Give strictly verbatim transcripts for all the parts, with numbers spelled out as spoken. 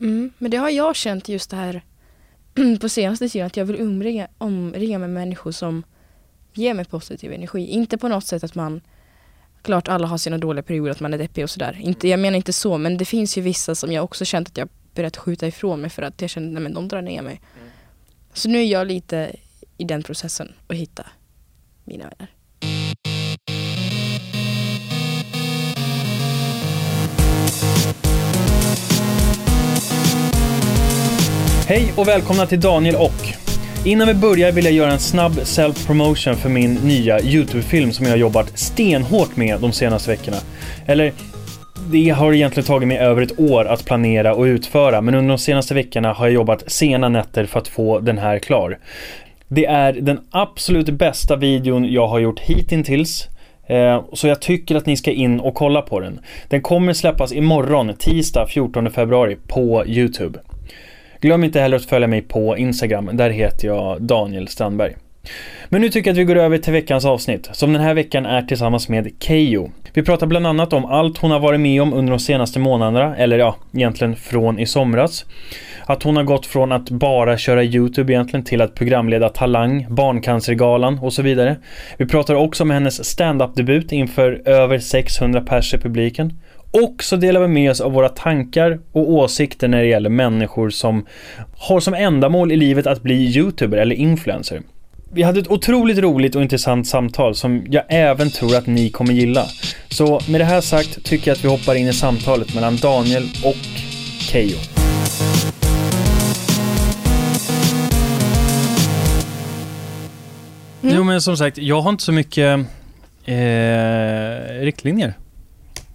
Mm, men det har jag känt just det här på senaste tiden, att jag vill umringa, omringa med människor som ger mig positiv energi. Inte på något sätt att man, klart alla har sina dåliga perioder, att man är deppig och sådär. Inte, jag menar inte så, men det finns ju vissa som jag också känt att jag börjat skjuta ifrån mig för att jag kände att de drar ner mig. Mm. Så nu är jag lite i den processen att hitta mina vänner. Hej och välkomna till Daniel och. Innan vi börjar vill jag göra en snabb self-promotion för min nya YouTube-film som jag har jobbat stenhårt med de senaste veckorna. Eller, det har egentligen tagit mig över ett år att planera och utföra, men under de senaste veckorna har jag jobbat sena nätter för att få den här klar. Det är den absolut bästa videon jag har gjort hittills. Så jag tycker att ni ska in och kolla på den. Den kommer släppas imorgon, tisdag fjortonde februari, på YouTube. Glöm inte heller att följa mig på Instagram, där heter jag Daniel Strandberg. Men nu tycker jag att vi går över till veckans avsnitt, som den här veckan är tillsammans med Keyyo. Vi pratar bland annat om allt hon har varit med om under de senaste månaderna, eller ja, egentligen från i somras. Att hon har gått från att bara köra YouTube egentligen till att programleda Talang, Barncancergalan och så vidare. Vi pratar också om hennes stand-up-debut inför över sexhundra pers i publiken. Och så delar vi med oss av våra tankar och åsikter när det gäller människor som har som ändamål i livet att bli YouTuber eller influencer. Vi hade ett otroligt roligt och intressant samtal som jag även tror att ni kommer gilla. Så med det här sagt tycker jag att vi hoppar in i samtalet mellan Daniel och Keyyo. Mm. Jo, men som sagt, jag har inte så mycket eh, riktlinjer.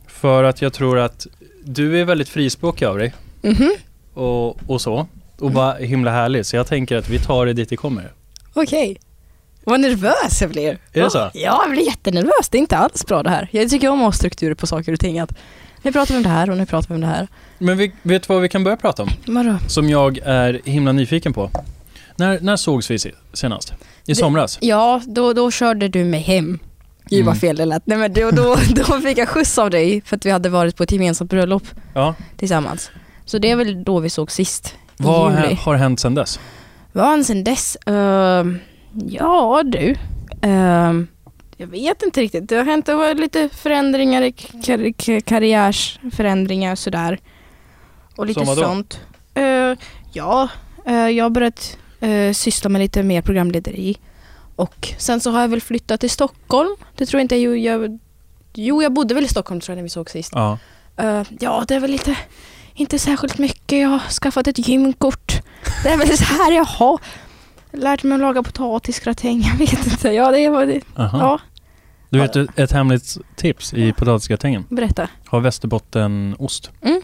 För att jag tror att du är väldigt frispråkig av dig. Mm-hmm. och, och så. Och bara himla härlig. Så jag tänker att vi tar det dit det kommer. Okej. Okay. Vad nervös jag blir. Är det så? Ja, jag blir jättenervös. Det är inte alls bra det här. Jag tycker om att ha strukturer på saker och ting. Att nu pratar vi om det här och nu pratar vi om det här. Men vi, vet du vad vi kan börja prata om? Vadå? Som jag är himla nyfiken på. När, när sågs vi senast? I somras? Det, ja, då, då körde du mig hem. Gud mm. vad fel det lät. Nej, men då, då, då fick jag skjuts av dig för att vi hade varit på ett gemensamt bröllop ja. tillsammans. Så det är väl då vi såg sist. Vad juli. har hänt sedan dess? Vad har hänt sedan dess? Uh, ja du. Uh, jag vet inte riktigt. Det har hänt det var lite förändringar, kar- kar- karriärsförändringar och sådär. Och lite sånt. Uh, ja, uh, jag har börjat uh, syssla med lite mer programlederi. Och sen så har jag väl flyttat till Stockholm. Det tror jag inte jag, jag Jo, jag bodde väl i Stockholm tror jag när vi såg sist. Ja, uh, ja det är väl lite inte särskilt mycket. Jag har skaffat ett gymkort. Det är väl så här jag har lärt mig att laga potatisgratäng. Jag vet inte. Ja, det var det. Ja. Du vet ett, ett hemligt tips i ja. potatisgratängen. Berätta. Ha Västerbotten ost. Mm.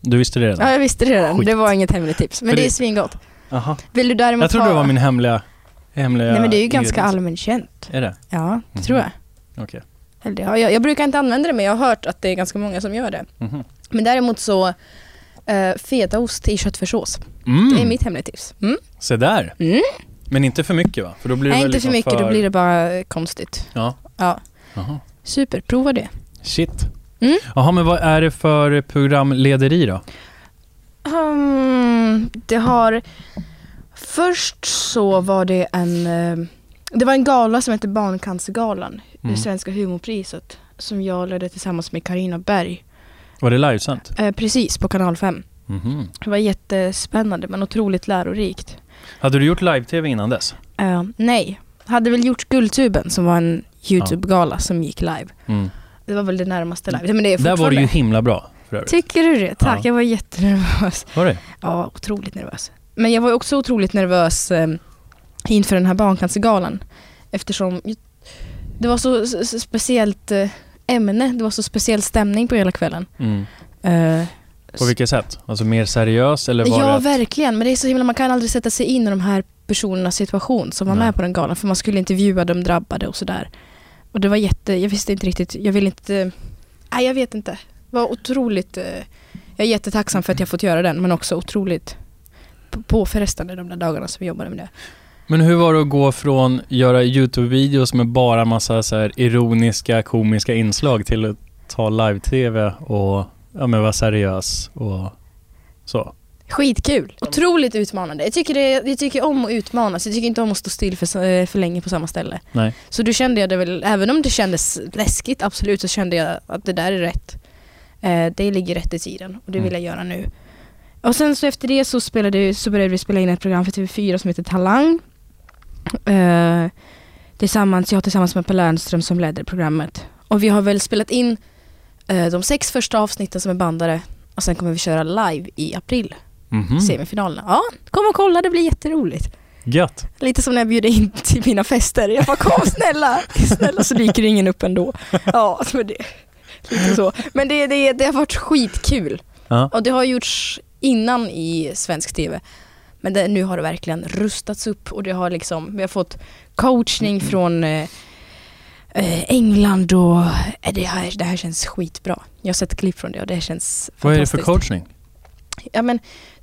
Du visste det redan. Ja, jag visste det redan. Skit. Det var inget hemligt tips, men det, det är svingott. Aha. Vill du däremot Jag tror ha... det var min hemliga Hemliga Nej, men det är ju ganska allmänt känt. Är det? Ja, det mm-hmm. tror jag. Okej. Okay. Ja, jag, jag brukar inte använda det, men jag har hört att det är ganska många som gör det. Mm-hmm. Men däremot så äh, fetaost i köttfärssås. Mm. Det är mitt hemliga tips. Mm. Se där. Mm. Men inte för mycket va? För då blir Nej, det inte liksom för mycket. För... Då blir det bara konstigt. Ja. Ja. Aha. Super, prova det. Shit. Mm. Jaha, men vad är det för programlederi då? Um, det har... Först så var det en det var en gala som hette Barncancergalan, mm. det svenska humorpriset, som jag ledde tillsammans med Karina Berg. Var det livesänt? Eh, precis, på Kanal fem. Mm-hmm. Det var jättespännande men otroligt lärorikt. Hade du gjort live-tv innan dess? Eh, nej, hade väl gjort Guldtuben som var en YouTube-gala ja. som gick live. Mm. Det var väl det närmaste live. Men det är Där var det ju himla bra. Tycker du det? Tack, ja. jag var jättenervös. Var det? Ja, otroligt nervös. Men jag var också otroligt nervös eh, inför den här Barncancergalan. Eftersom det var så, så, så speciellt eh, ämne. Det var så speciell stämning på hela kvällen. Mm. Eh, på vilket sätt? Alltså mer seriös? Eller var ja, det att... verkligen. Men det är så himla, man kan aldrig sätta sig in i de här personernas situation som var Nej. med på den galan. För man skulle intervjua de drabbade och sådär. Och det var jätte... Jag visste inte riktigt... Jag vill inte... Nej, jag vet inte. Det var otroligt... Eh, jag är jättetacksam för att jag fått göra den. Men också otroligt... på förresten de där dagarna som vi jobbade med det. Men hur var det att gå från göra YouTube-videos med bara massa så här ironiska, komiska inslag till att ta live-tv och ja, men vara seriös och så? Skitkul. Otroligt utmanande. Jag tycker, det, jag tycker om att utmanas. Jag tycker inte om att stå still för, för länge på samma ställe. Nej. Så då kände jag det väl, även om det kändes läskigt, absolut, så kände jag att det där är rätt. Eh, det ligger rätt i tiden och det vill jag göra nu. Och sen så efter det så, spelade, så började vi spela in ett program för T V fyra som heter Talang. Eh, tillsammans, jag tillsammans med Per Lönström som ledde programmet. Och vi har väl spelat in eh, de sex första avsnitten som är bandade. Och sen kommer vi köra live i april. Mm-hmm. Semifinalerna. Ja, kom och kolla, det blir jätteroligt. Gött. Lite som när jag bjuder in till mina fester. Jag bara, kom snälla, snälla, så dyker ingen upp ändå. Ja, men det, lite så. Men det, det, det har varit skitkul. Uh-huh. Och det har gjorts innan i svensk tv. Men det, nu har det verkligen rustats upp. Och det har liksom, vi har fått coachning från eh, England och eh, det, här, det här känns skitbra. Jag har sett klipp från det och det känns fantastiskt. Vad är det för coachning? Ja, men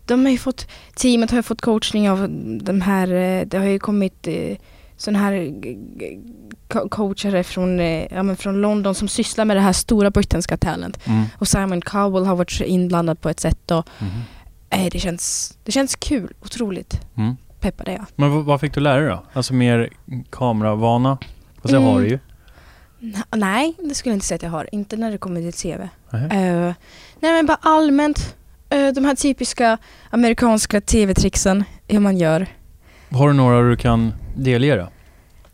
de har ju fått, teamet har ju fått coachning av de här, det har ju kommit sån här coachare från, ja, men från London som sysslar med det här stora brittiska talent. Mm. Och Simon Cowell har varit inblandad på ett sätt och mm. eh, det, känns, det känns kul, otroligt mm. peppade jag. Men v- vad fick du lära dig då? Alltså mer kameravana? Och så mm. har du ju. Nej, det skulle jag inte säga att jag har. Inte när det kommer till tv. Uh, nej, men bara allmänt de här typiska amerikanska tv-trixen, hur man gör. Har du några du kan delge?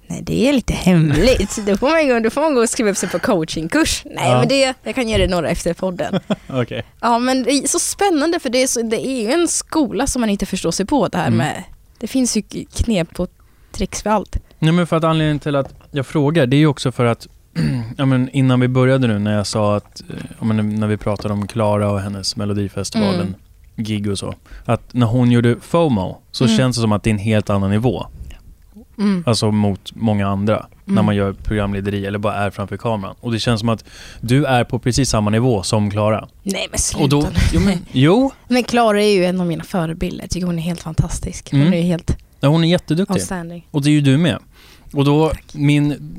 Nej, det är lite hemligt. Då får man gå, då får man gå och skriva upp sig på coachingkurs. Nej, ja. men det, jag kan göra det några efter podden. Okay. Ja, men det är så spännande för det är, så, det är ju en skola som man inte förstår sig på det här mm. med. Det finns ju knep och tricks för allt. Nej, men för att anledningen till att jag frågar, det är ju också för att ja, men innan vi började nu när jag sa att ja, men när vi pratade om Clara och hennes Melodifestivalen mm. gig och så, att när hon gjorde FOMO så mm. känns det som att det är en helt annan nivå mm. alltså mot många andra mm. när man gör programlederi eller bara är framför kameran, och det känns som att du är på precis samma nivå som Clara. Nej, men sluta. Och då, jo, men, jo. Men Clara är ju en av mina förebilder. Jag tycker hon är helt fantastisk. Hon mm. är ju helt ja, hon är jätteduktig. Och det är ju du med. Och då tack. min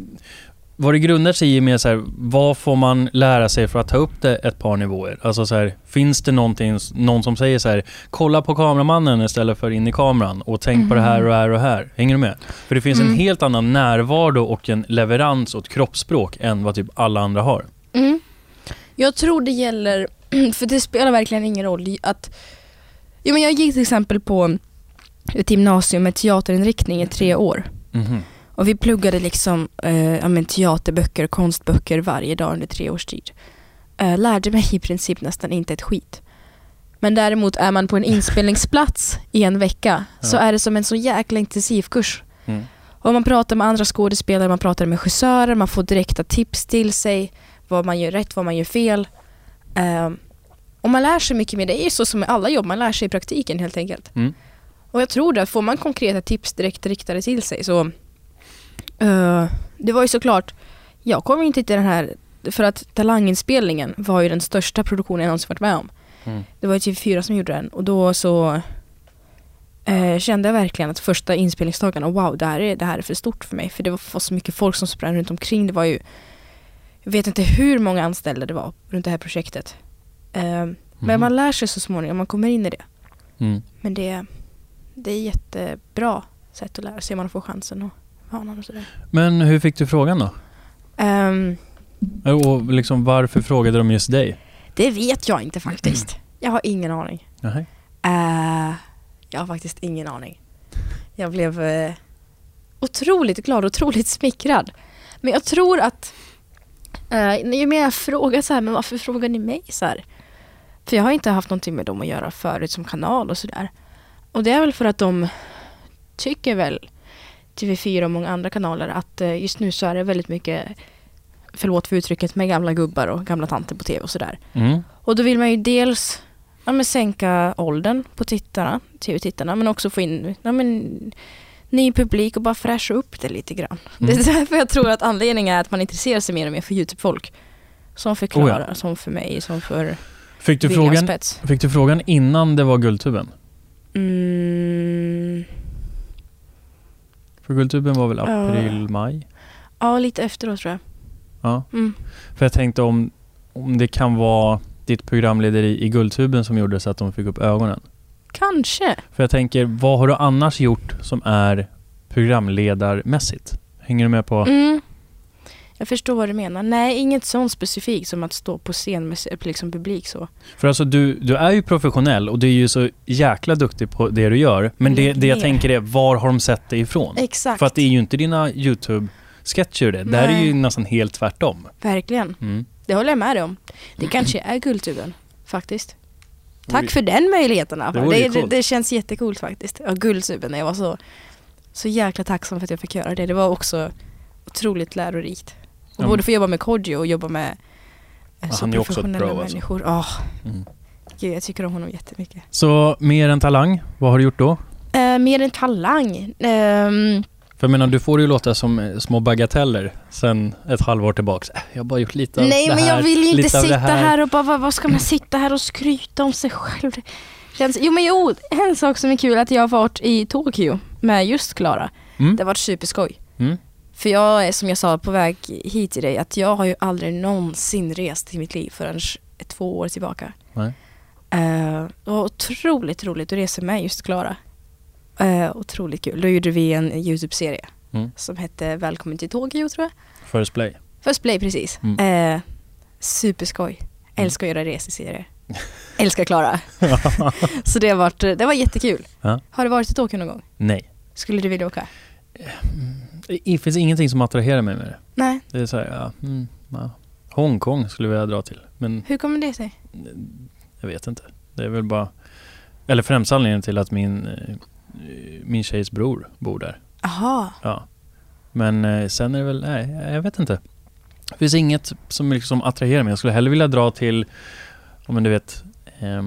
Vad det grundar sig i med så här, vad får man lära sig för att ta upp det ett par nivåer? Alltså så här, finns det någonting, någon som säger så här, kolla på kameramannen istället för in i kameran och tänk mm. på det här och här och här. Hänger du med? För det finns mm. en helt annan närvaro och en leverans åt kroppsspråk än vad typ alla andra har. Mm. Jag tror det gäller, för det spelar verkligen ingen roll att, jo, men jag gick till exempel på ett gymnasium med teaterinriktning i tre år. Mm. Och vi pluggade liksom eh, ja, men teaterböcker, konstböcker varje dag under tre års tid. Eh, lärde mig i princip nästan inte ett skit. Men däremot är man på en inspelningsplats i en vecka ja. så är det som en så jäkla intensiv kurs. Mm. Och man pratar med andra skådespelare, man pratar med regissörer, man får direkta tips till sig. Vad man gör rätt, vad man gör fel. Eh, och man lär sig mycket mer. Det är ju så som med alla jobb, man lär sig i praktiken helt enkelt. Mm. Och jag tror att får man konkreta tips direkt riktade till sig så... Uh, det var ju såklart, jag kom inte till den här, för att talanginspelningen var ju den största produktionen jag någonsin varit med om. Mm. Det var ju T V fyra som gjorde den, och då så uh, kände jag verkligen att första inspelningsdagarna, wow, det här, är, det här är för stort för mig, för det var så mycket folk som sprang runt omkring. Det var ju, jag vet inte hur många anställda det var runt det här projektet. Uh, mm. Men man lär sig så småningom, man kommer in i det. Mm. Men det, det är jättebra sätt att lära sig, man får chansen att. Men hur fick du frågan då? Um, och liksom, varför frågade de just dig? Det vet jag inte faktiskt. Jag har ingen aning. Uh-huh. Uh, jag har faktiskt ingen aning. Jag blev uh, otroligt glad och otroligt smickrad. Men jag tror att uh, ju mer jag frågar så här, men varför frågar ni mig så här? För jag har inte haft någonting med dem att göra förut som kanal och sådär. Och det är väl för att de tycker väl T V fyra och många andra kanaler att just nu så är det väldigt mycket, förlåt för uttrycket, med gamla gubbar och gamla tanter på tv och sådär. Mm. Och då vill man ju dels ja, men sänka åldern på tittarna, tv-tittarna, men också få in ja, men, ny publik och bara fräscha upp det lite grann. Mm. Det är därför jag tror att anledningen är att man intresserar sig mer och mer för YouTube-folk. Som för Clara, oh ja. som för mig, som för fick du frågan, fick du frågan innan det var Guldtuben? Mm... För Guldtuben var väl april, uh, maj? Ja, lite efteråt tror jag. Ja. Mm. För jag tänkte om, om det kan vara ditt programlederi i Guldtuben som gjorde så att de fick upp ögonen. Kanske. För jag tänker, vad har du annars gjort som är programledarmässigt? Hänger du med på? Mm. Jag förstår vad du menar. Nej, inget sånt specifikt som att stå på scen med liksom publik så. För alltså du, du är ju professionell och du är ju så jäkla duktig på det du gör. Men det, det jag tänker är, var har de sett dig ifrån? Exakt. För att det är ju inte dina YouTube-sketcher det. Det här är ju nästan helt tvärtom. Verkligen. Mm. Det håller jag med dig om. Det kanske är Guldtuben, faktiskt. Tack för den möjligheten. Det, det, det, det känns jättekult faktiskt. Ja, Guldtuben, jag var så, så jäkla tacksam för att jag fick göra det. Det var också otroligt lärorikt. Och både få jobba med Kodjo och jobba med ja, så professionella människor. Oh. Mm. Gud, jag tycker om honom jättemycket. Så mer än Talang, vad har du gjort då? Eh, mer än Talang? Eh, För jag menar, du får ju låta som små bagateller sen ett halvår tillbaka. Äh, jag har bara gjort lite av nej, det här. Nej, men jag vill inte sitta här. här och bara, vad ska man sitta här och skryta om sig själv? Känns, jo, men jo, en sak som är kul är att jag har varit i Tokyo med just Clara. Mm. Det har varit superskoj. Mm. För jag är, som jag sa, på väg hit till dig, att jag har ju aldrig någonsin rest i mitt liv förrän två år tillbaka. Nej. Uh, det var otroligt roligt att resa med just Clara. Uh, otroligt kul. Då gjorde vi en YouTube-serie mm. som hette Välkommen till Tokyo, tror jag. First Play. First Play, precis. Mm. Uh, superskoj. Älskar mm. att göra reseserier. Älskar Clara. Så det, har varit, det var jättekul. Ja. Har du varit i Tokyo någon gång? Nej. Skulle du vilja åka? Det finns ingenting som attraherar mig med det. Nej. Det är så här, ja, mm, ja. Hongkong skulle jag dra till. Men hur kommer det sig? Jag vet inte. Det är väl bara... Eller främst anledningen till att min, min tjejs bror bor där. Aha. Ja. Men sen är det väl... Nej, jag vet inte. Det finns inget som liksom attraherar mig. Jag skulle hellre vilja dra till, om men du vet, eh,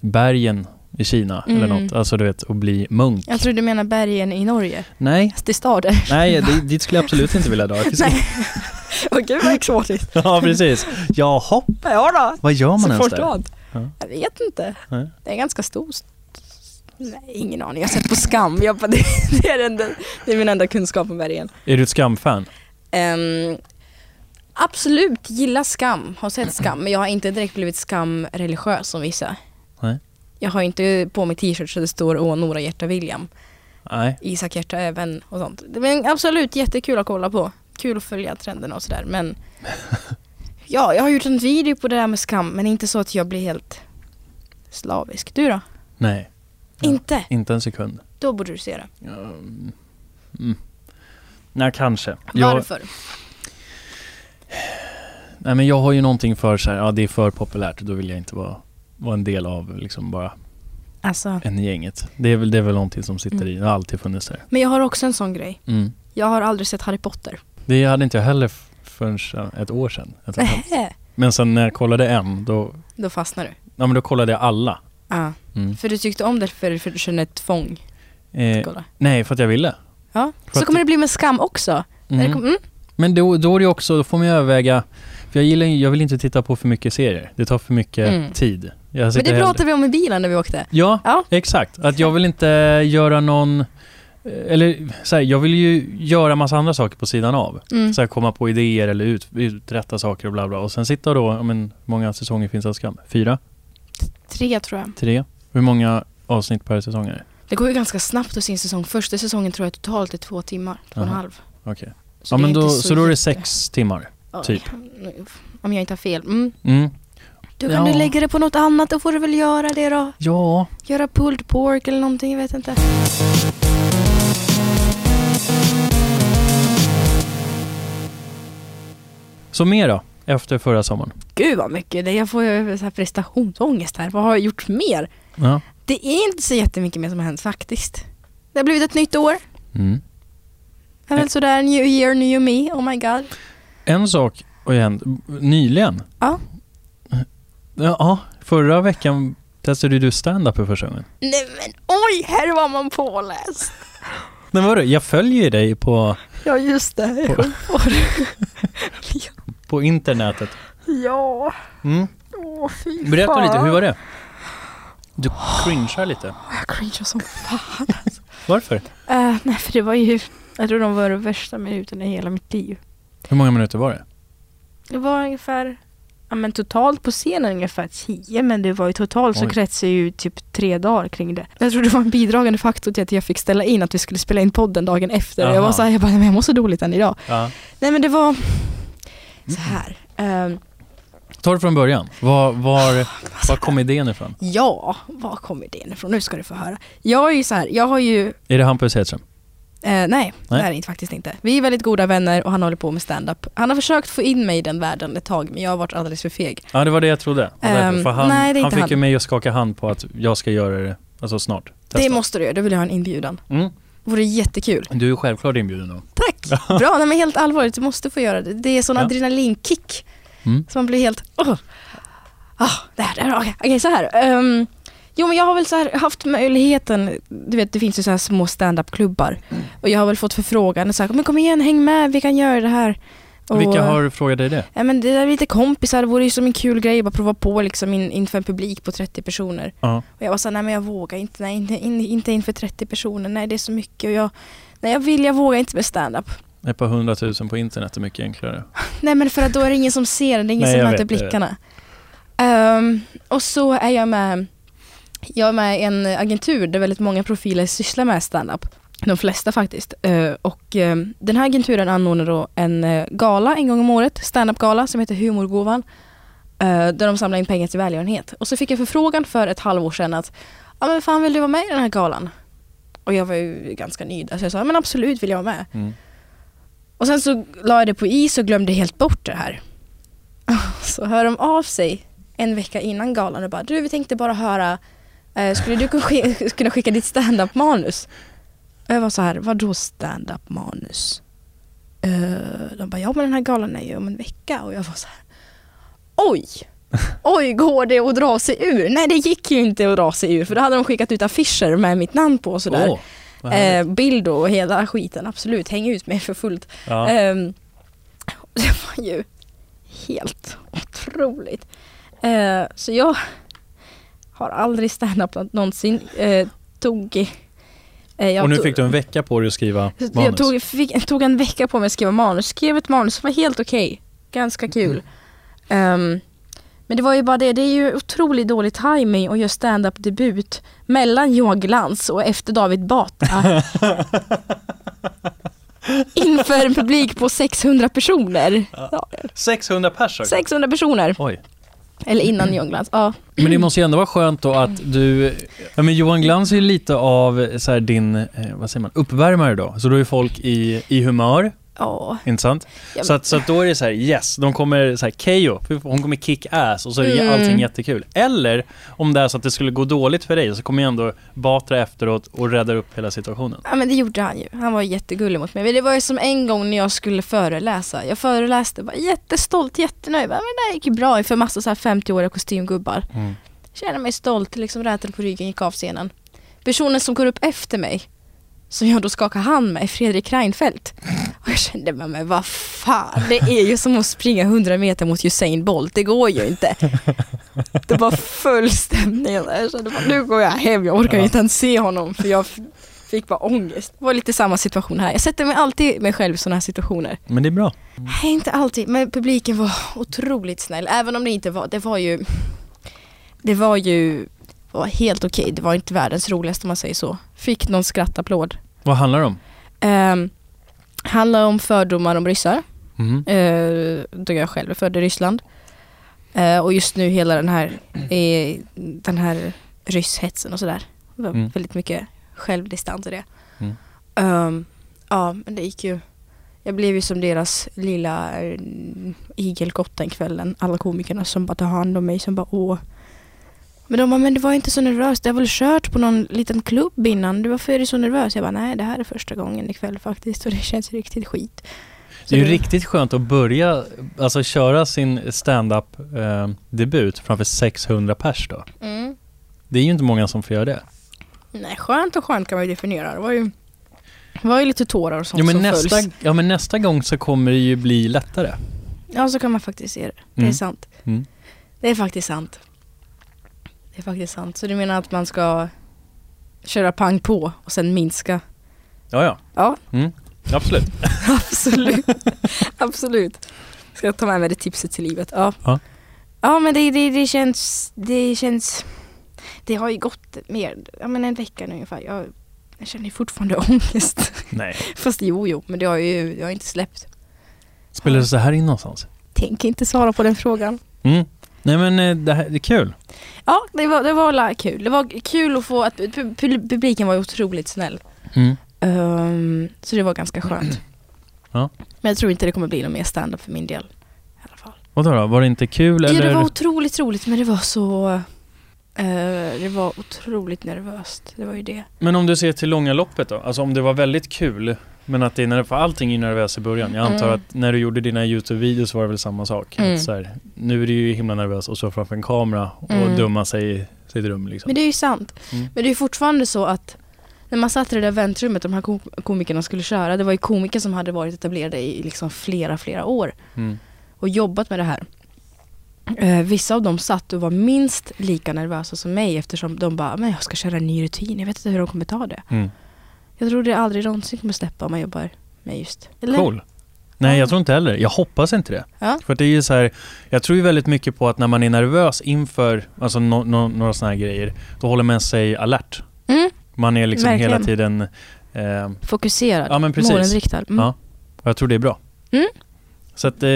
bergen i Kina mm. eller något, alltså du vet, och bli munk. Jag tror du menar bergen i Norge. Nej. Till staden. Nej, det, dit skulle jag absolut inte vilja dra. Nej. Åh gud, vad exotiskt. Ja, precis. Jag hoppar. Ja då. Vad gör man så ens där? Ja. Jag vet inte. Nej. Det är ganska stor. Nej, ingen aning. Jag har sett på Skam. Jag bara, det, det, är enda, det är min enda kunskap om bergen. Är du ett Skam-fan? Um, absolut, gillar Skam. Har sett Skam, men jag har inte direkt blivit Skam-religiös som vissa. Nej. Jag har inte på mig t-shirt så det står Å, Nora, Hjärta, William. Nej. Isak, Hjärta, även och sånt. Det är absolut jättekul att kolla på. Kul att följa trenderna och sådär. Men ja, jag har gjort en video på det där med Skam. Men inte så att jag blir helt slavisk. Du då? Nej. Ja. Inte? Inte en sekund. Då borde du se det. Um, mm. Nej, kanske. Varför? Jag... Nej, men jag har ju någonting för så här. Ja, det är för populärt. Då vill jag inte vara... var en del av liksom bara alltså. En gänget. Det är väl, det är väl någonting som sitter mm. i. Det har alltid funnits där. Men jag har också en sån grej. Mm. Jag har aldrig sett Harry Potter. Det hade inte jag heller förrän ett år sedan. Ett men sen när jag kollade en då... Då fastnade du? Ja, men då kollade jag alla. Ah. Mm. För du tyckte om det för, för du kände ett tvång? Eh, nej, för att jag ville. Ja. För så kommer det bli med Skam också. Mm. Det kom, mm. Men då, då, är det också, då får man överväga... För jag, gillar, jag vill inte titta på för mycket serier. Det tar för mycket mm. tid. Men det pratade vi om i bilen när vi åkte. Ja, ja. Exakt. Att jag vill inte göra någon... Eller så här, jag vill ju göra massa andra saker på sidan av. Mm. Så här, komma på idéer eller ut, uträtta saker och bla bla. Och sen sitta då... Hur många säsonger finns det Skam? Fyra? Tre tror jag. Tre. Hur många avsnitt per säsong är det? Det går ju ganska snabbt att se en säsong. Första säsongen tror jag totalt är två timmar. Två och en halv. Okej. Okay. Så, ja, men då, så, så då är det sex timmar. Typ. Om jag inte har fel. Mm. Mm. Då kan ja. Du lägga det på något annat. Då får du väl göra det då. Ja. Göra pulled pork eller någonting. Jag vet inte. Så mer då? Efter förra sommaren. Gud vad mycket. Jag får ju så här prestationsångest här. Vad har jag gjort mer? Ja. Det är inte så jättemycket mer som har hänt faktiskt. Det har blivit ett nytt år. Mm. Det är väl sådär new year, new me. Oh my god. En sak och igen, nyligen. Ja. Ja, förra veckan testade du stand-up för första gången. Nej men oj, här var man påläst. Men vadå, jag följer dig på... Ja just det, på, på internetet. Ja. Mm. Åh, fy fan. Berätta lite, hur var det? Du cringear lite. Jag cringear som fan. Varför? Uh, nej för det var ju... Jag tror de var de värsta minuterna i hela mitt liv. Hur många minuter var det? Det var ungefär ja, men totalt på scenen ungefär tio, men det var ju totalt så kretsade ju typ tre dagar kring det. Jag tror det var en bidragande faktor till att jag fick ställa in att vi skulle spela in podden dagen efter. Aha. Jag var så här, jag bara, men jag mår så dåligt än idag. Ja. Nej, men det var så här. Mm. Um, Ta det från början. Var, var, var kom idén ifrån? Ja, var kom idén ifrån? Nu ska du få höra. Jag är ju så här, jag har ju... Är det Hampus Hedström? Eh, nej, nej, det är det faktiskt inte. Vi är väldigt goda vänner och han håller på med stand-up. Han har försökt få in mig i den världen ett tag, men jag har varit alldeles för feg. Ja, det var det jag trodde. Um, därför, för han, nej, det är han fick han. ju mig att skaka hand på att jag ska göra det alltså snart. Testa. Det måste du göra, då vill jag ha en inbjudan. Mm. Det vore jättekul. Du är självklart inbjuden då. Tack! Bra, nej, men helt allvarligt, du måste få göra det. Det är sån ja. adrenalinkick. Mm. Så man blir helt... Oh, oh, det här, det här, okej, okay, okay, så här. Um, jo, men jag har väl så här haft möjligheten... Du vet, det finns ju så här små stand-up-klubbar. Mm. Och jag har väl fått förfrågan. Så här, men kom igen, häng med, vi kan göra det här. Och, vilka har frågat dig det? Ja, men det är lite kompisar. Det vore ju som en kul grej att prova på liksom, in, inför en publik på trettio personer. Uh-huh. Och jag var så här, nej men jag vågar inte. Nej, inte, in, inte inför trettio personer. Nej, det är så mycket. Och jag, nej, jag vill, jag vågar inte med stand-up. Ett par hundratusen på internet är mycket enklare. Nej, men för att då är det ingen som ser den. Det är ingen Nej, som möter blickarna. Um, och så är jag med jag är med i en agentur där väldigt många profiler sysslar med stand-up. De flesta faktiskt. Uh, och uh, den här agenturen anordnar då en uh, gala en gång om året. Stand-up-gala som heter Humorgåvan. Uh, där de samlar in pengar till välgörenhet. Och så fick jag förfrågan för ett halvår sedan att ja, men fan, vill du vara med i den här galan? Och jag var ju ganska ny där. Så jag sa, men absolut vill jag vara med. Mm. Och sen så la jag det på is och glömde helt bort det här. Så hör de av sig en vecka innan galan och bara, du, vi tänkte bara höra, eh, skulle du kunna skicka ditt stand-up-manus? Och jag var så här, vadå stand-up-manus? Eh, de bara, ja men den här galan är ju om en vecka. Och jag var så här, oj! Oj, går det att dra sig ur? Nej, det gick ju inte att dra sig ur, för då hade de skickat ut affischer med mitt namn på och sådär. Oh. Eh, bild och hela skiten, absolut, häng ut mig för fullt. Ja. Eh, det var ju helt otroligt. Eh, så jag har aldrig stand-up någonsin. Eh, tog, eh, jag och nu tog, fick du en vecka på dig att skriva manus. Jag tog, fick, tog en vecka på mig att skriva manus. Skrev ett manus som var helt okej. Okay. Ganska kul. Mm. Um, Men det var ju bara det, det är ju otroligt dålig timing att göra stand-up-debut mellan Johan Glans och efter David Bata. Inför en publik på sexhundra personer. Ja. sexhundra personer? sexhundra personer. Oj. Eller innan Johan Glans, ja. Men det måste ju ändå vara skönt då att du... Ja, men Johan Glans är ju lite av så här, din, vad säger man, uppvärmare då. Så då är folk i, i humör. Oh. Intressant. Ja. Så, att, så att då är det så här, yes, de kommer så här, Keyyo, hon kommer kick ass och så är mm. allting jättekul. Eller om det är så att det skulle gå dåligt för dig så kommer jag ändå batra efteråt och rädda upp hela situationen. Ja, men det gjorde han ju. Han var jättegullig mot mig. Men det var ju som en gång när jag skulle föreläsa. Jag föreläste, var jättestolt, jättenöjd. Men det här gick ju bra för massa så här femtioåriga kostymgubbar. Mm. Kände mig stolt, liksom räten på ryggen, gick av scenen. Personen som går upp efter mig, som jag då skakar hand med, Fredrik Reinfeldt. Och jag kände, men vad fan, det är ju som att springa hundra meter mot Usain Bolt, det går ju inte. Det var full stämning. Jag kände, bara, nu går jag hem, jag orkar ja. inte ens se honom, för jag fick bara ångest. Det var lite samma situation här. Jag sätter mig alltid mig själv i sådana här situationer. Men det är bra. Nej, inte alltid, men publiken var otroligt snäll, även om det inte var, det var ju, det var ju var helt okej. Okay. Det var inte världens roligaste om man säger så. Fick någon skrattapplåd. Vad handlar det om? Eh, handlar om fördomar om ryssar. Mm. Eh, då jag själv är född i Ryssland. Eh, och just nu hela den här eh, den här rysshetsen och sådär. Det var mm. väldigt mycket självdistans i det. Mm. Eh, ja, men det gick ju. Jag blev ju som deras lilla eh, igelkott den kvällen. Alla komikerna som bara tar hand om mig som bara åh. Men de bara, men det var inte så nervöst. Jag har väl kört på någon liten klubb innan. Du, varför är du så nervös? Jag bara, nej, det här är första gången ikväll faktiskt. Och det känns riktigt skit. Så det är ju det... riktigt skönt att börja alltså, köra sin stand-up-debut eh, framför sexhundra pers då. Mm. Det är ju inte många som får göra det. Nej, skönt och skönt kan man ju definiera. Det var ju, det var ju lite tårar och sånt ja, men som nästa, följs. Ja, men nästa gång så kommer det ju bli lättare. Ja, så kan man faktiskt se det. Det mm. är sant. Mm. Det är faktiskt sant. Det är faktiskt sant. Så du menar att man ska köra pang på och sen minska? Ja, ja. Ja. Mm. Absolut. Absolut. Absolut. Ska jag ta med mig det tipset till livet? Ja. Ja. Ja, men det, det, det känns, det känns, det har ju gått mer, ja men en vecka nu ungefär. Jag, jag känner fortfarande ångest. Nej. Fast jo, jo, men det har ju, jag har inte släppt. Spelar det så här in någonstans? Tänk inte svara på den frågan. Mm. Nej, men det här det är kul. Ja, det var, det var kul. Det var kul att få att publiken var otroligt snäll. Mm. Um, så det var ganska skönt. Ja. Men jag tror inte det kommer bli någon mer stand-up för min del i alla fall. Vad då? Var det inte kul? Ja, eller? Det var otroligt roligt, men det var så uh, det var otroligt nervöst. Det var ju det. Men om du ser till långa loppet då? Alltså om det var väldigt kul, men att det när för allting är nervöst i början. Jag antar mm. att när du gjorde dina YouTube-videos var det väl samma sak. Mm. Så här, nu är du ju himla nervös och så framför en kamera och mm. dumma sig i sitt rum. Liksom. Men det är ju sant. Mm. Men det är fortfarande så att när man satt i det där väntrummet, de här kom- komikerna skulle köra, det var ju komiker som hade varit etablerade i liksom flera, flera år mm. och jobbat med det här. Eh, vissa av dem satt och var minst lika nervösa som mig eftersom de bara, men jag ska köra en ny rutin, jag vet inte hur de kommer ta det. Mm. Jag tror det aldrig någonsin kommer släppa om man jobbar med just. Eller? Cool. Nej, jag tror inte heller. Jag hoppas inte det. Ja. För det är ju så här, jag tror ju väldigt mycket på att när man är nervös inför alltså no, no, några såna här grejer, då håller man sig alert. Mm. Man är liksom verkligen hela tiden eh, fokuserad, ja, men precis. Målinriktad. Mm. Ja, och jag tror det är bra. Mm. Så att eh,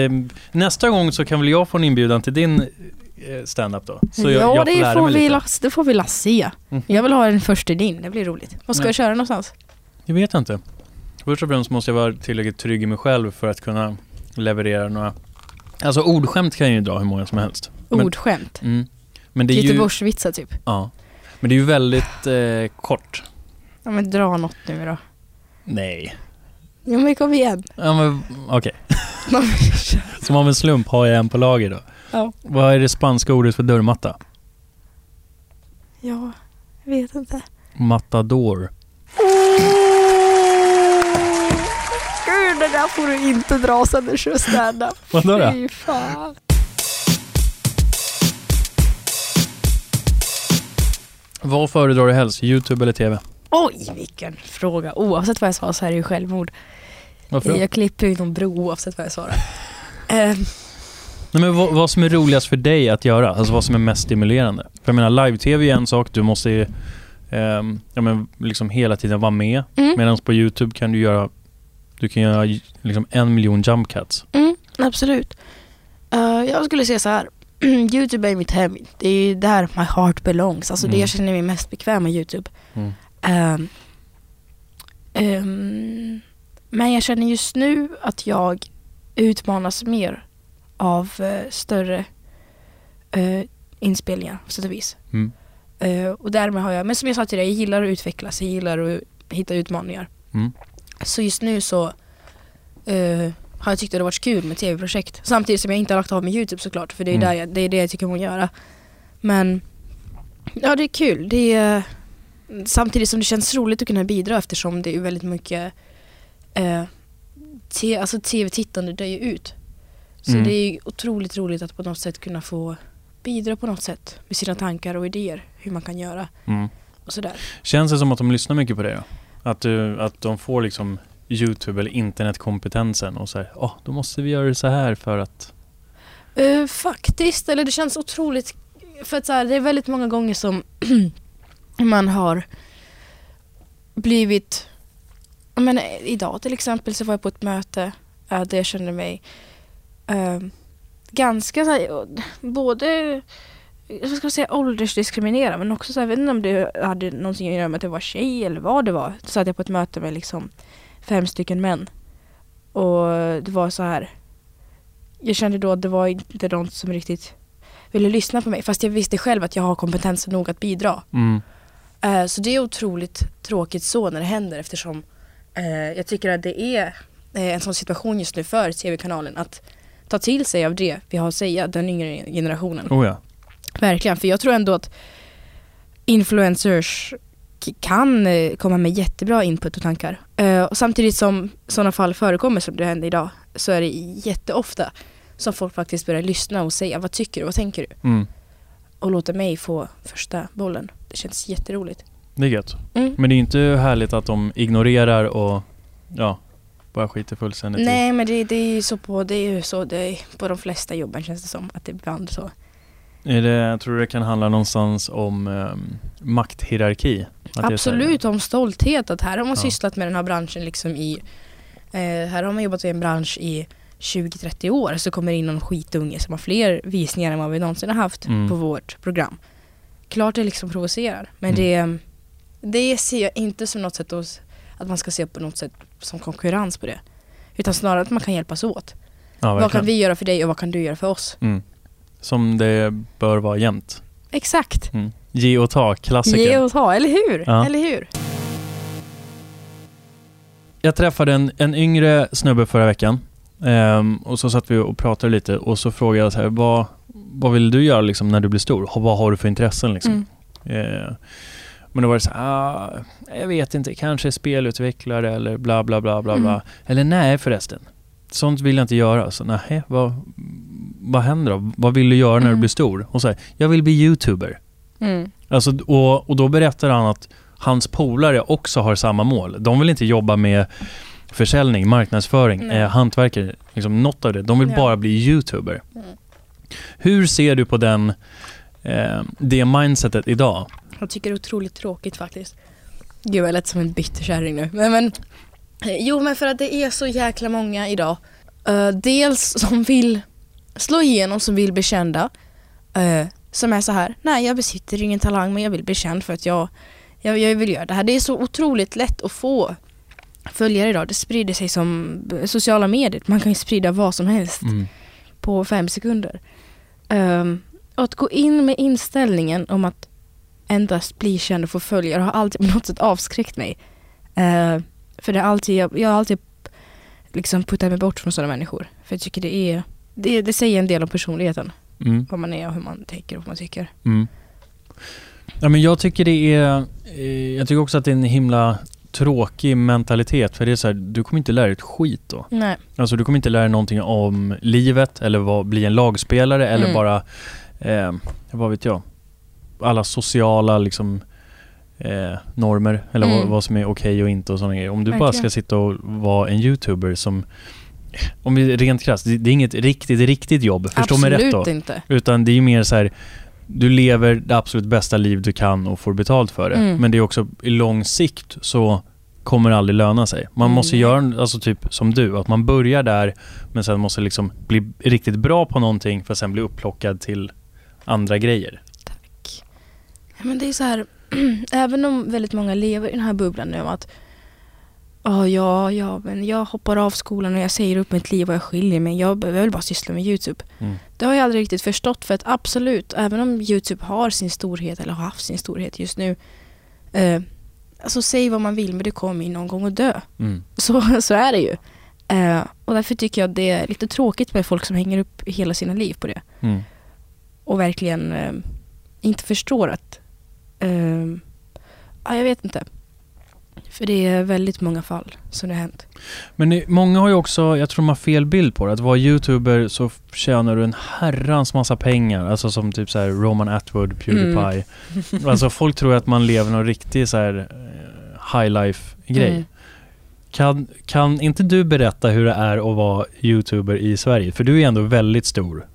nästa gång så kan väl jag få en inbjudan till din eh, stand-up då. Så jag, ja, jag det, får vi las, det får vi la se. Mm. Jag vill ha en först i din, det blir roligt. Vad ska mm. jag köra någonstans? Jag vet inte. Först och främst måste jag vara tillräckligt trygg i mig själv för att kunna leverera några... Alltså ordskämt kan jag ju dra hur många som helst. Ordskämt? Men, mm. men det är Göteborgsvitsar typ. Ja. Men det är ju väldigt eh, kort. Ja, men dra något nu då. Nej. Ja, men kom igen. Ja, men okej. Okay. Som av en slump har jag en på lager då. Ja. Vad är det spanska ordet för dörrmatta? Ja, jag vet inte. Matador. Gud, det där får du inte dra sen du kör stand-up. Vad då då? Fy fan. Vad föredrar du helst? YouTube eller T V? Oj, vilken fråga. Oavsett vad jag svarar så här är det ju självmord. Varför då? Jag klipper ju någon bro oavsett vad jag svarar. uh. Nej, men vad, vad som är roligast för dig att göra? Alltså vad som är mest stimulerande? För jag menar, live-T V är en sak. Du måste ju um, ja, men liksom hela tiden vara med. Mm. Medan på YouTube kan du göra... Du kan göra liksom en miljon jump cuts. Mm, absolut. Uh, jag skulle säga så här. YouTube är mitt hem. Det är ju där my heart belongs. Alltså mm. det jag känner mig mest bekväm med YouTube. Mm. Um, um, men jag känner just nu att jag utmanas mer av uh, större uh, inspelningar på sätt och vis. Mm. Uh, och därmed har jag, men som jag sa till dig, jag gillar att utvecklas. Jag gillar att hitta utmaningar. Mm. Så just nu så uh, har jag tyckt att det varit kul med tv-projekt. Samtidigt som jag inte har lagt av med YouTube såklart. För det är, mm. där jag, det, är det jag tycker om att göra. Men ja, det är kul. Det är, samtidigt som det känns roligt att kunna bidra eftersom det är väldigt mycket uh, te, alltså tv-tittande dör ju ut. Så mm. det är otroligt roligt att på något sätt kunna få bidra på något sätt med sina tankar och idéer. Hur man kan göra. Mm. Och sådär. Känns det som att de lyssnar mycket på det då? Att, du, att de får liksom YouTube eller internetkompetensen och säger, oh, då måste vi göra det så här för att... Uh, faktiskt, eller det känns otroligt för att så här, det är väldigt många gånger som man har blivit, men idag till exempel så var jag på ett möte uh, där jag kände mig uh, ganska så här, både jag ska säga åldersdiskriminera, men också så här, jag vet inte om det hade någonting att göra med att jag var tjej eller vad det var. Så satt jag på ett möte med liksom fem stycken män. Och det var så här, jag kände då att det var inte någon som riktigt ville lyssna på mig. Fast jag visste själv att jag har kompetensen nog att bidra. Mm. Uh, så det är otroligt tråkigt så när det händer. Eftersom uh, jag tycker att det är uh, en sån situation just nu för tv-kanalen. Att ta till sig av det vi har att säga, den yngre generationen. Oh ja. Verkligen, för jag tror ändå att influencers kan komma med jättebra input och tankar. Uh, och samtidigt som sådana fall förekommer som det händer idag så är det jätteofta som folk faktiskt börjar lyssna och säga vad tycker du, vad tänker du? Mm. Och låta mig få första bollen. Det känns jätteroligt. Det är gött. Mm. Men det är inte härligt att de ignorerar och ja, bara skiter fullständigt. Nej, men det, det är ju så på, det är ju så det är, på de flesta jobben känns det som att det ibland så Är det, tror du det kan handla någonstans om um, makthierarki? Absolut, om stolthet. Att här har man ja. sysslat med den här branschen liksom i, eh, här har man jobbat i en bransch i tjugo trettio år, så kommer in någon skitunge som har fler visningar än vad vi någonsin har haft mm. på vårt program. Klart det liksom provocerar, men mm. det, det ser jag inte som något sätt att, att man ska se på något sätt som konkurrens på det. Utan snarare att man kan hjälpas åt. Ja, vad kan vi göra för dig och vad kan du göra för oss? Mm. Som det bör vara jämnt. Exakt. Mm. Ge och ta, klassiker. Ge och ta, eller hur? Ja. Eller hur? Jag träffade en, en yngre snubbe förra veckan. Um, och så satt vi och pratade lite. Och så frågade jag så här, vad, vad vill du göra liksom, när du blir stor? Vad har du för intressen? Liksom? Mm. Uh, men då var det så här, ah, jag vet inte. Kanske spelutvecklare eller bla bla bla bla. Mm. bla. Eller nej förresten. Sånt vill jag inte göra. Så nej, vad, vad händer då? Vad vill du göra när mm. du blir stor? Och så här, jag vill bli YouTuber. Mm. Alltså, och, och då berättar han att hans polare också har samma mål. De vill inte jobba med försäljning, marknadsföring, mm. eh, hantverkare, liksom något av det. De vill ja. bara bli YouTuber. Mm. Hur ser du på den, eh, det mindsetet idag? Jag tycker det är otroligt tråkigt faktiskt. Gud, jag lät som en bitterkärring nu. Men, men, jo, men för att det är så jäkla många idag. Uh, dels som vill slå igenom, som vill bli kända. Uh, som är så här, nej jag besitter ingen talang men jag vill bli känd för att jag, jag, jag vill göra det här. Det är så otroligt lätt att få följare idag. Det sprider sig som sociala medier. Man kan ju sprida vad som helst mm. på fem sekunder. Um, och att gå in med inställningen om att endast bli känd och få följare har alltid på något sätt avskräckt mig. Uh, för det är alltid, jag, jag har alltid liksom puttat mig bort från sådana människor. För jag tycker det är, det, det säger en del om personligheten. Mm. Vad man är och hur man tänker och vad man tycker. Mm. Ja, men jag tycker det är, jag tycker också att det är en himla tråkig mentalitet, för det är så här, du kommer inte lära dig ett skit då. Nej. Alltså du kommer inte lära dig någonting om livet eller vad, bli en lagspelare eller mm. bara eh, vad vet jag, alla sociala liksom eh, normer eller mm. vad, vad som är okej och inte och sådana grejer. Om du Verkligen. bara ska sitta och vara en YouTuber som om vi är rent krasst, det är inget riktigt riktigt jobb, förstår mig rätt då? Inte. Utan det är ju mer så här, du lever det absolut bästa liv du kan och får betalt för det. Mm. Men det är också i lång sikt så kommer det aldrig löna sig. Man mm. måste göra, alltså typ som du, att man börjar där men sen måste liksom bli riktigt bra på någonting för att sen bli upplockad till andra grejer. Tack. Men det är så här, även om väldigt många lever i den här bubblan nu att Oh, ja, ja, men jag hoppar av skolan och jag säger upp mitt liv och jag skiljer mig. Jag vill bara syssla med YouTube. Mm. Det har jag aldrig riktigt förstått, för att absolut, även om YouTube har sin storhet eller har haft sin storhet just nu, eh, alltså säg vad man vill, men det kommer in någon gång och dö. Mm. Så, så är det ju. Eh, och därför tycker jag det är lite tråkigt med folk som hänger upp hela sina liv på det. Mm. Och verkligen eh, inte förstår att eh, ja, jag vet inte. För det är väldigt många fall som det har hänt. Men ni, många har ju också, jag tror de har fel bild på det. Att vara YouTuber så tjänar du en herrans massa pengar. Alltså som typ så här Roman Atwood, PewDiePie. Mm. Alltså folk tror att man lever någon riktig så här high life-grej. Mm. Kan, kan inte du berätta hur det är att vara YouTuber i Sverige? För du är ändå väldigt stor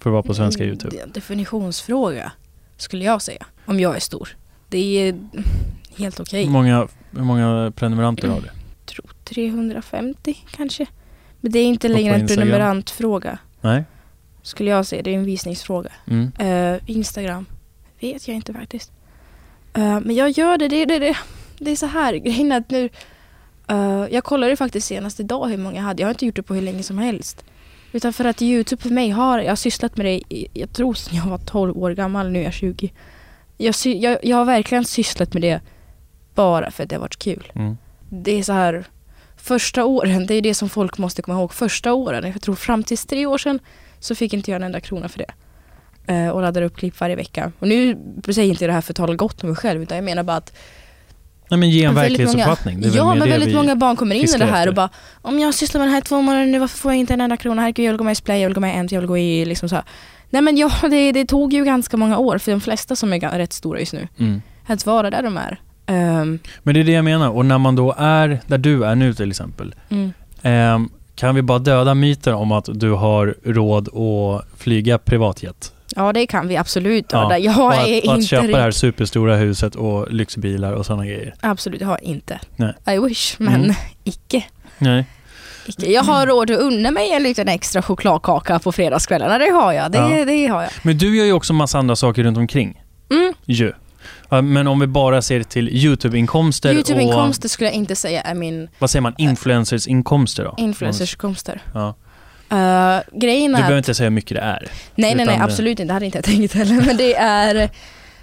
för att vara på svenska YouTube. Det är en definitionsfråga skulle jag säga. Om jag är stor. Det är helt okej. Okay. Hur många, hur många prenumeranter har du? Jag tror trehundrafemtio kanske. Men det är inte längre en prenumerantfråga. Nej. Skulle jag säga. Det är en visningsfråga. Mm. Uh, Instagram. Vet jag inte faktiskt. Uh, men jag gör det. Det, det, det. det är så här. Grejen att nu, uh, jag kollade faktiskt senast idag hur många jag hade. Jag har inte gjort det på hur länge som helst. Utan för att YouTube för mig har, jag har sysslat med det i, jag tror att jag var tolv år gammal. Nu är jag tjugo. Jag, sy, jag, jag har verkligen sysslat med det. Bara för att det har varit kul. Mm. Det är så här, första åren, det är det som folk måste komma ihåg. Första åren, jag tror fram till tre år sedan så fick inte jag en enda krona för det. Eh, och laddade upp klipp varje vecka. Och nu säger inte det här för att tala gott om mig själv, utan jag menar bara att... Nej, men ge en verklighetsuppfattning. Många, ja, men väldigt många barn kommer in i det här och bara, om jag sysslar med den här två månader nu, varför får jag inte en enda krona? Herregud, jag vill gå med i Splay, jag vill gå med i M T, jag vill gå i liksom så här. Nej, men ja, det, det tog ju ganska många år för de flesta som är rätt stora just nu. Mm. Att vara där de är. Um, men det är det jag menar. Och när man då är där du är nu till exempel, mm. um, kan vi bara döda myten om att du har råd att flyga privatjet? Ja, det kan vi absolut. Ja. Jag har att, inte att köpa det här superstora huset och lyxbilar och sådana grejer. Absolut, jag har inte. Nej. I wish, men mm. icke. Nej. Icke. Jag har råd att unna mig en liten extra chokladkaka på fredagskvällarna. Det har jag. Det, ja. det har jag. Men du gör ju också en massa andra saker runt omkring. Mm. Jo. Men om vi bara ser till YouTube-inkomster. YouTube-inkomster och, skulle jag inte säga är min... Vad säger man? Influencers-inkomster då? Influencers-inkomster. Ja. Uh, grejen du är behöver att, inte säga hur mycket det är. Nej, nej, nej, absolut inte. Det hade inte jag tänkt heller. Men det är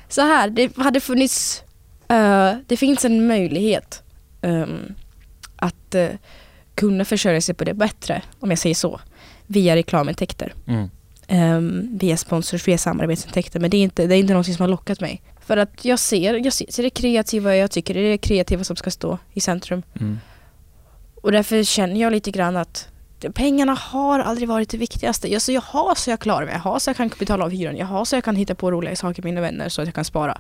så här. Det hade funnits... Uh, det finns en möjlighet um, att uh, kunna försörja sig på det bättre, om jag säger så. Via reklamintäkter. Mm. Um, via sponsors, via samarbetsintäkter. Men det är inte, det är inte någonting som har lockat mig. För att jag ser, jag ser det kreativa, jag tycker det är det kreativa som ska stå i centrum. Mm. Och därför känner jag lite grann att pengarna har aldrig varit det viktigaste. Jag, så jag har så jag klarar mig, jag har så jag kan betala av hyran, jag har så jag kan hitta på roliga saker med mina vänner så att jag kan spara.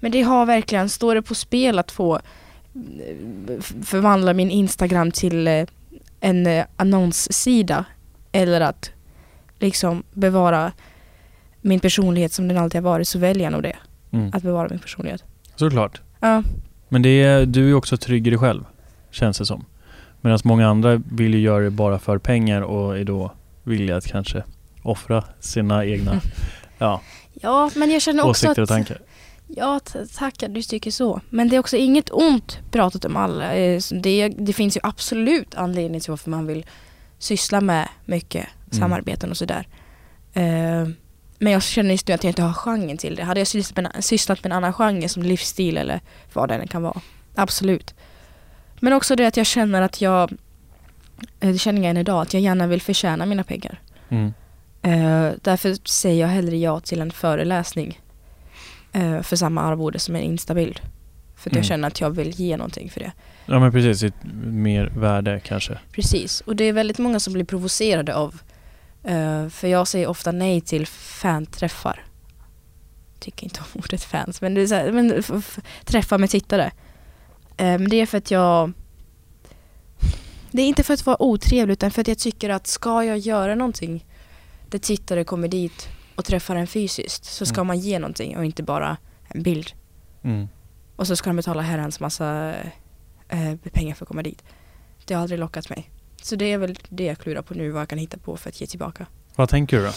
Men det har verkligen, står det på spel att få förvandla min Instagram till en annonssida eller att liksom bevara min personlighet som den alltid har varit, så väljer jag nog det. Mm. Att bevara min personlighet. Såklart. Ja. Men det är, du är också trygg i dig själv, känns det som. Medan många andra vill ju göra det bara för pengar och är då villiga att kanske offra sina egna ja, ja, men jag känner också åsikter och tankar. Att, ja, tackar, du tycker så. Men det är också inget ont pratat om alla. Det, det finns ju absolut anledning till varför man vill syssla med mycket samarbeten mm. och sådär. Uh, Men jag känner just nu att jag inte har genren till det. Hade jag sysslat med, sysslat med en annan genre som livsstil eller vad den kan vara. Absolut. Men också det att jag känner att jag, det känner jag än idag, att jag gärna vill förtjäna mina pengar. Mm. Uh, därför säger jag hellre ja till en föreläsning uh, för samma arvode som en instabild. För att mm. jag känner att jag vill ge någonting för det. Ja, men precis. Ett mer värde kanske. Precis. Och det är väldigt många som blir provocerade av Uh, för jag säger ofta nej till fanträffar. Tycker inte om ordet fans, men, det är så här, men f- f- träffa med tittare. Uh, men det är för att jag... Det är inte för att vara otrevlig, utan för att jag tycker att ska jag göra någonting där tittare kommer dit och träffar en fysiskt, så ska mm. man ge någonting och inte bara en bild. Mm. Och så ska de betala herrans massa uh, pengar för att komma dit. Det har aldrig lockat mig. Så det är väl det jag klurar på nu, vad jag kan hitta på för att ge tillbaka. Vad tänker du då?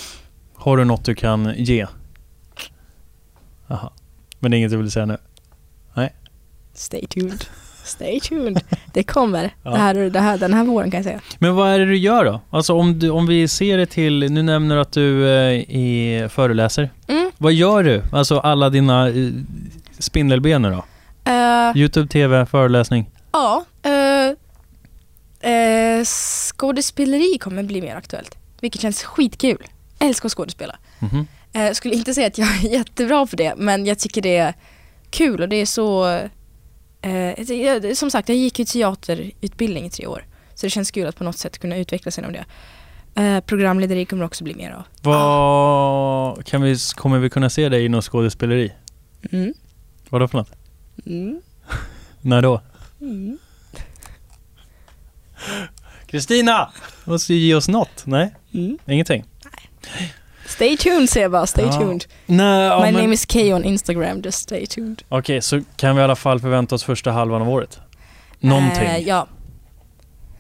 Har du något du kan ge? Aha. Men det är inget du vill säga nu? Nej. Stay tuned. Stay tuned. Det kommer. Ja. Det här, det här, den här våren kan jag säga. Men vad är det du gör då? Alltså om, du, om vi ser det till, nu nämner du att du är föreläser. Mm. Vad gör du? Alltså alla dina spindelben då? Uh, YouTube, T V, föreläsning? Ja, uh, uh, Eh, skådespeleri kommer bli mer aktuellt, vilket känns skitkul. Jag älskar att skådespela. Mm-hmm. eh, Skulle inte säga att jag är jättebra på det, men jag tycker det är kul. Och det är så eh, som sagt, jag gick ju teaterutbildning i tre år, så det känns kul att på något sätt kunna utveckla sig inom det. eh, Programlederi kommer också bli mer av. Vad kan vi, kommer vi kunna se dig i något skådespeleri? Mm. Vad då för något? Mm. När då? Mm. Kristina, måste ju ge oss något. Nej, mm. ingenting. Nej. Stay tuned, säger jag bara, stay ja. tuned. Nej, ja, My men... name is Keyyo on Instagram, just stay tuned. Okej, okay, så kan vi i alla fall förvänta oss första halvan av året? Någonting? Äh, ja,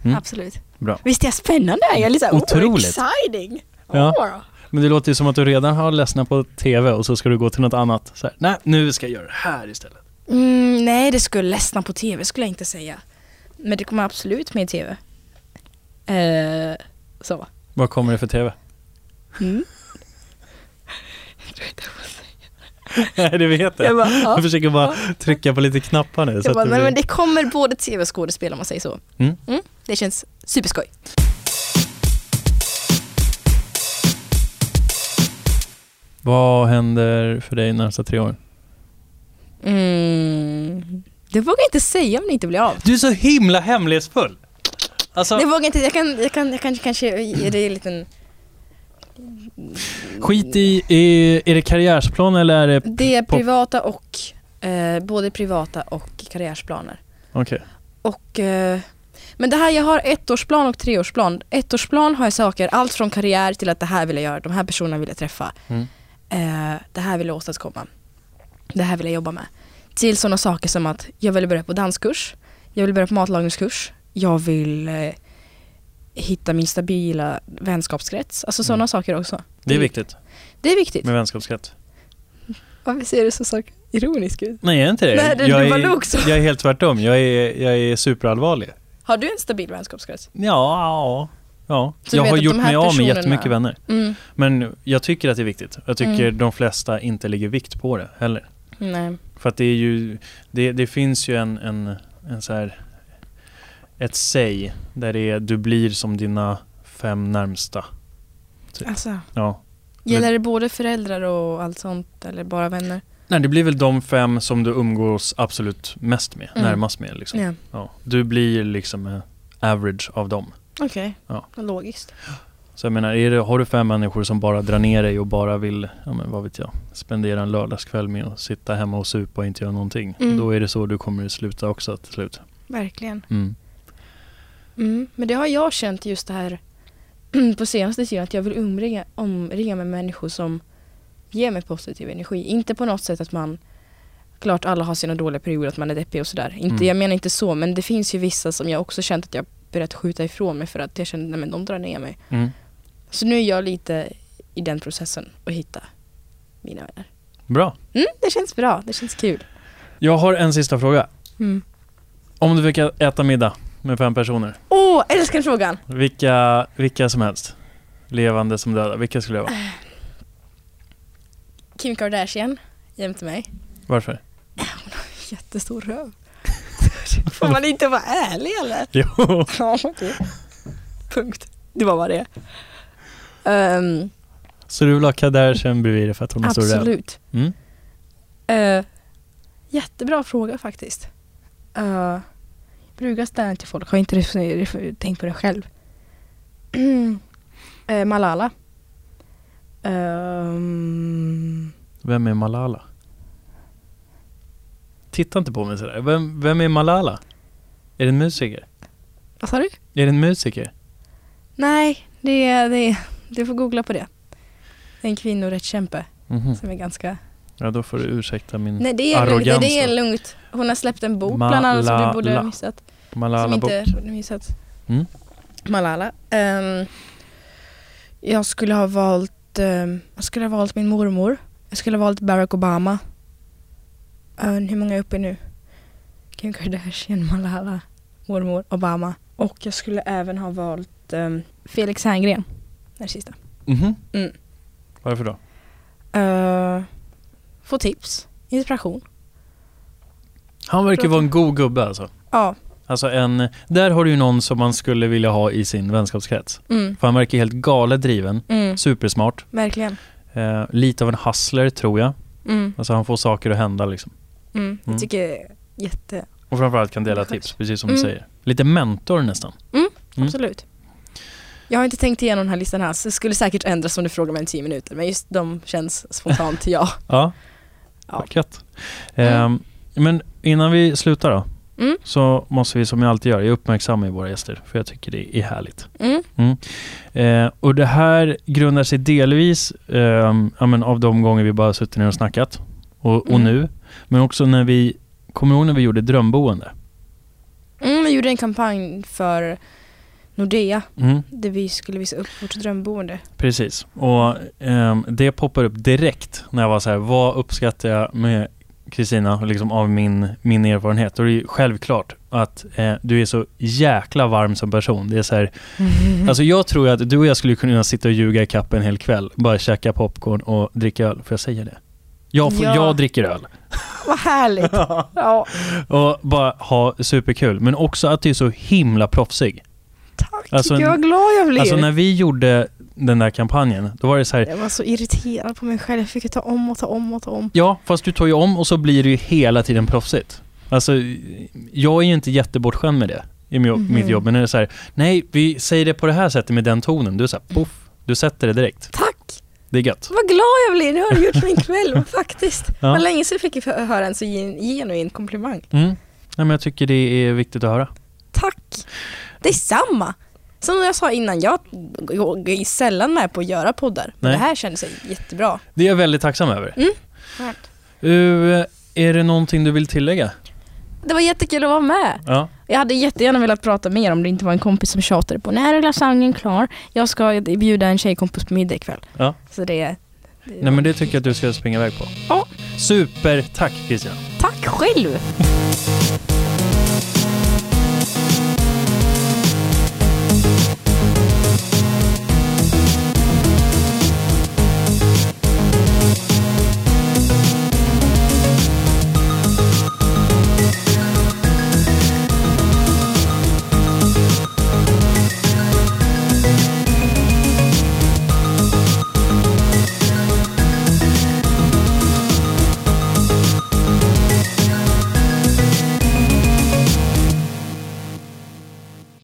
mm. absolut. Bra. Visst är det spännande? Jag är lite så här, otroligt. Oh, exciting. Oh. Ja. Men det låter ju som att du redan har ledsnat på tv och så ska du gå till något annat. Så här, nej, nu ska jag göra det här istället. Mm, nej, det skulle ledsna på tv skulle jag inte säga. Men det kommer absolut med i tv. Eh, så. Vad kommer det för tv? Mm. Jag tror inte jag får säga. Nej, det vet jag. Jag, bara, ja, jag försöker bara ja. trycka på lite knappar nu. Jag så bara, att det, blir... men det kommer både tv och skådespel om man säger så. Mm. Mm, det känns superskoj. Vad händer för dig närmsta tre år? Mm... Det vågar jag inte säga om det inte blir av. Du är så himla hemlighetsfull. Alltså... Det vågar inte. Jag kan, jag kan, jag kan kanske ge dig en liten... Skit i... Är, är det karriärsplan eller är det... Det är privata och... Eh, både privata och karriärsplaner. Okej. Okay. Och... Eh, men det här, jag har ettårsplan och treårsplan. Ettårsplan har jag saker. Allt från karriär till att det här vill jag göra. De här personerna vill jag träffa. Mm. eh, det här vill jag åstadkomma, det här vill jag jobba med. Till sådana saker som att jag vill börja på danskurs, jag vill börja på matlagningskurs, jag vill eh, hitta min stabila vänskapskrets. Alltså sådana mm. saker också. Det är viktigt. Det är viktigt. Med vänskapskrets. Varför ser du så sak ironisk ut? Nej, jag är inte det. Nej, det jag, är, jag är helt tvärtom. Jag är, jag är superallvarlig. Har du en stabil vänskapskrets? Ja, ja. Jag har gjort mig personerna... av med jättemycket vänner. Mm. Men jag tycker att det är viktigt. Jag tycker mm. de flesta inte lägger vikt på det heller. Nej. För att det är ju det, det finns ju en en, en så här ett säg där det är du blir som dina fem närmsta. Typ. Alltså. Ja. Gäller det både föräldrar och allt sånt eller bara vänner? Nej, det blir väl de fem som du umgås absolut mest med, mm. närmast med liksom. Yeah. Ja. Du blir liksom average av dem. Okej, okay. Ja. Logiskt. Så jag menar, är det, har du fem människor som bara drar ner dig och bara vill, ja men vad vet jag, spendera en lördagskväll med att sitta hemma och supa och inte göra någonting. Mm. Då är det så du kommer att sluta också till slut. Verkligen. Mm. Mm. Men det har jag känt just det här på senaste tiden att jag vill omringa, omringa med människor som ger mig positiv energi. Inte på något sätt att man, klart alla har sina dåliga perioder att man är deppig och sådär. Inte, mm. Jag menar inte så, men det finns ju vissa som jag också känt att jag börjat skjuta ifrån mig för att jag kände att de drar ner mig. Mm. Så nu är jag lite i den processen att hitta mina vänner. Bra. Mm, det känns bra, det känns kul. Jag har en sista fråga. Mm. Om du fick äta middag med fem personer. Åh, oh, älskar frågan. Vilka, vilka som helst. Levande som döda. Vilka skulle jag vara? Kim Kardashian. Jämte mig. Varför? Hon har en jättestor röv. Får man inte vara ärlig eller? Jo. Ja, okay. Punkt. Det var bara det. Um, Så du vill ha Kardashian bredvid det för att hon är stor röv? Absolut. Mm. Uh, jättebra fråga faktiskt. Uh, Brugas där till folk. Har inte tänkt på det själv. eh, Malala. Um... Vem är Malala? Titta inte på mig sådär. Vem, vem är Malala? Är det en musiker? Vad sa du? Är det en musiker? Nej, det är... Det, du får googla på det. Det är en kvinnorättskämpe. Mm-hmm. Som är ganska... Ja, då får du ursäkta min arrogans. Nej, det är lugnt. Nej, det är lugnt. Hon har släppt en bok, Malala, bland annat, som du borde ha missat. Malala som inte missat. Mm. Malala. Um, jag skulle ha valt um, jag skulle ha valt min mormor. Jag skulle ha valt Barack Obama. Um, hur många är uppe nu? Kim Kardashian, Malala, mormor, Obama. Och jag skulle även ha valt um, Felix Hängren. Den sista. Mm-hmm. Mm. Varför då? Uh, Få tips, inspiration. Han verkar vara en god gubbe alltså. Ja. Alltså en, där har du ju någon som man skulle vilja ha i sin vänskapskrets. Mm. För han verkar helt galet driven. Mm. Supersmart. Verkligen. Eh, lite av en hustler tror jag. Mm. Alltså han får saker att hända liksom. Mm. Mm. Jag tycker det är jätte... Och framförallt kan dela tips, precis som mm. du säger. Lite mentor nästan. Mm. Mm. Absolut. Jag har inte tänkt igenom den här listan här. Så det skulle säkert ändras om du frågar mig en tio minuter. Men just de känns spontant till jag. Ja. Ja. Katt. Mm. Eh, men innan vi slutar då, mm. så måste vi, som jag alltid gör, jag uppmärksammar våra gäster, för jag tycker det är härligt. Mm. Mm. Eh, och det här grundar sig delvis eh, ja, men av de gånger vi bara suttit ner och snackat och, mm. och nu, men också när vi kommer ihåg när vi gjorde drömboende. Mm, vi gjorde en kampanj för Nordea, mm. där vi skulle visa upp vårt drömboende. Precis, och eh, det poppar upp direkt när jag var så här, vad uppskattar jag med Kristina liksom av min, min erfarenhet. Och det är ju självklart att eh, du är så jäkla varm som person. Det är så här, mm. alltså jag tror att du och jag skulle kunna sitta och ljuga i kappen en hel kväll. Bara käka popcorn och dricka öl. Får jag säga det? Jag, får, ja. jag dricker öl. Vad härligt. Ja. Och bara ha superkul. Men också att du är så himla proffsig. Tack, alltså, jag är glad jag blir. Alltså när vi gjorde den där kampanjen, då var det så här... Jag var så irriterad på mig själv. Jag fick ju ta om och ta om och ta om. Ja, fast du tar ju om och så blir det ju hela tiden proffsigt. Alltså, jag är ju inte jättebortskämd med det i mitt mm-hmm. jobb. Men det är så här, nej, vi säger det på det här sättet med den tonen. Du är så här, poff, du sätter det direkt. Tack! Det är gött. Vad glad jag blir, nu har du gjort min kväll, faktiskt. Ja. Vad länge sedan fick jag höra en så genuin komplimang. Mm. Nej, men jag tycker det är viktigt att höra. Tack! Detsamma! Som jag sa innan, jag är sällan med på att göra poddar. Nej. Det här kändes jättebra. Det är jag väldigt tacksam över. Mm. Uh, är det någonting du vill tillägga? Det var jättekul att vara med. Ja. Jag hade jättegärna velat prata mer om det inte var en kompis som tjatade på. När är lasagnen klar? Jag ska bjuda en tjejkompis på middag ikväll. Ja. Så det är... Nej, men det tycker jag att du ska springa iväg på. Ja. Super, tack Christian. Tack själv.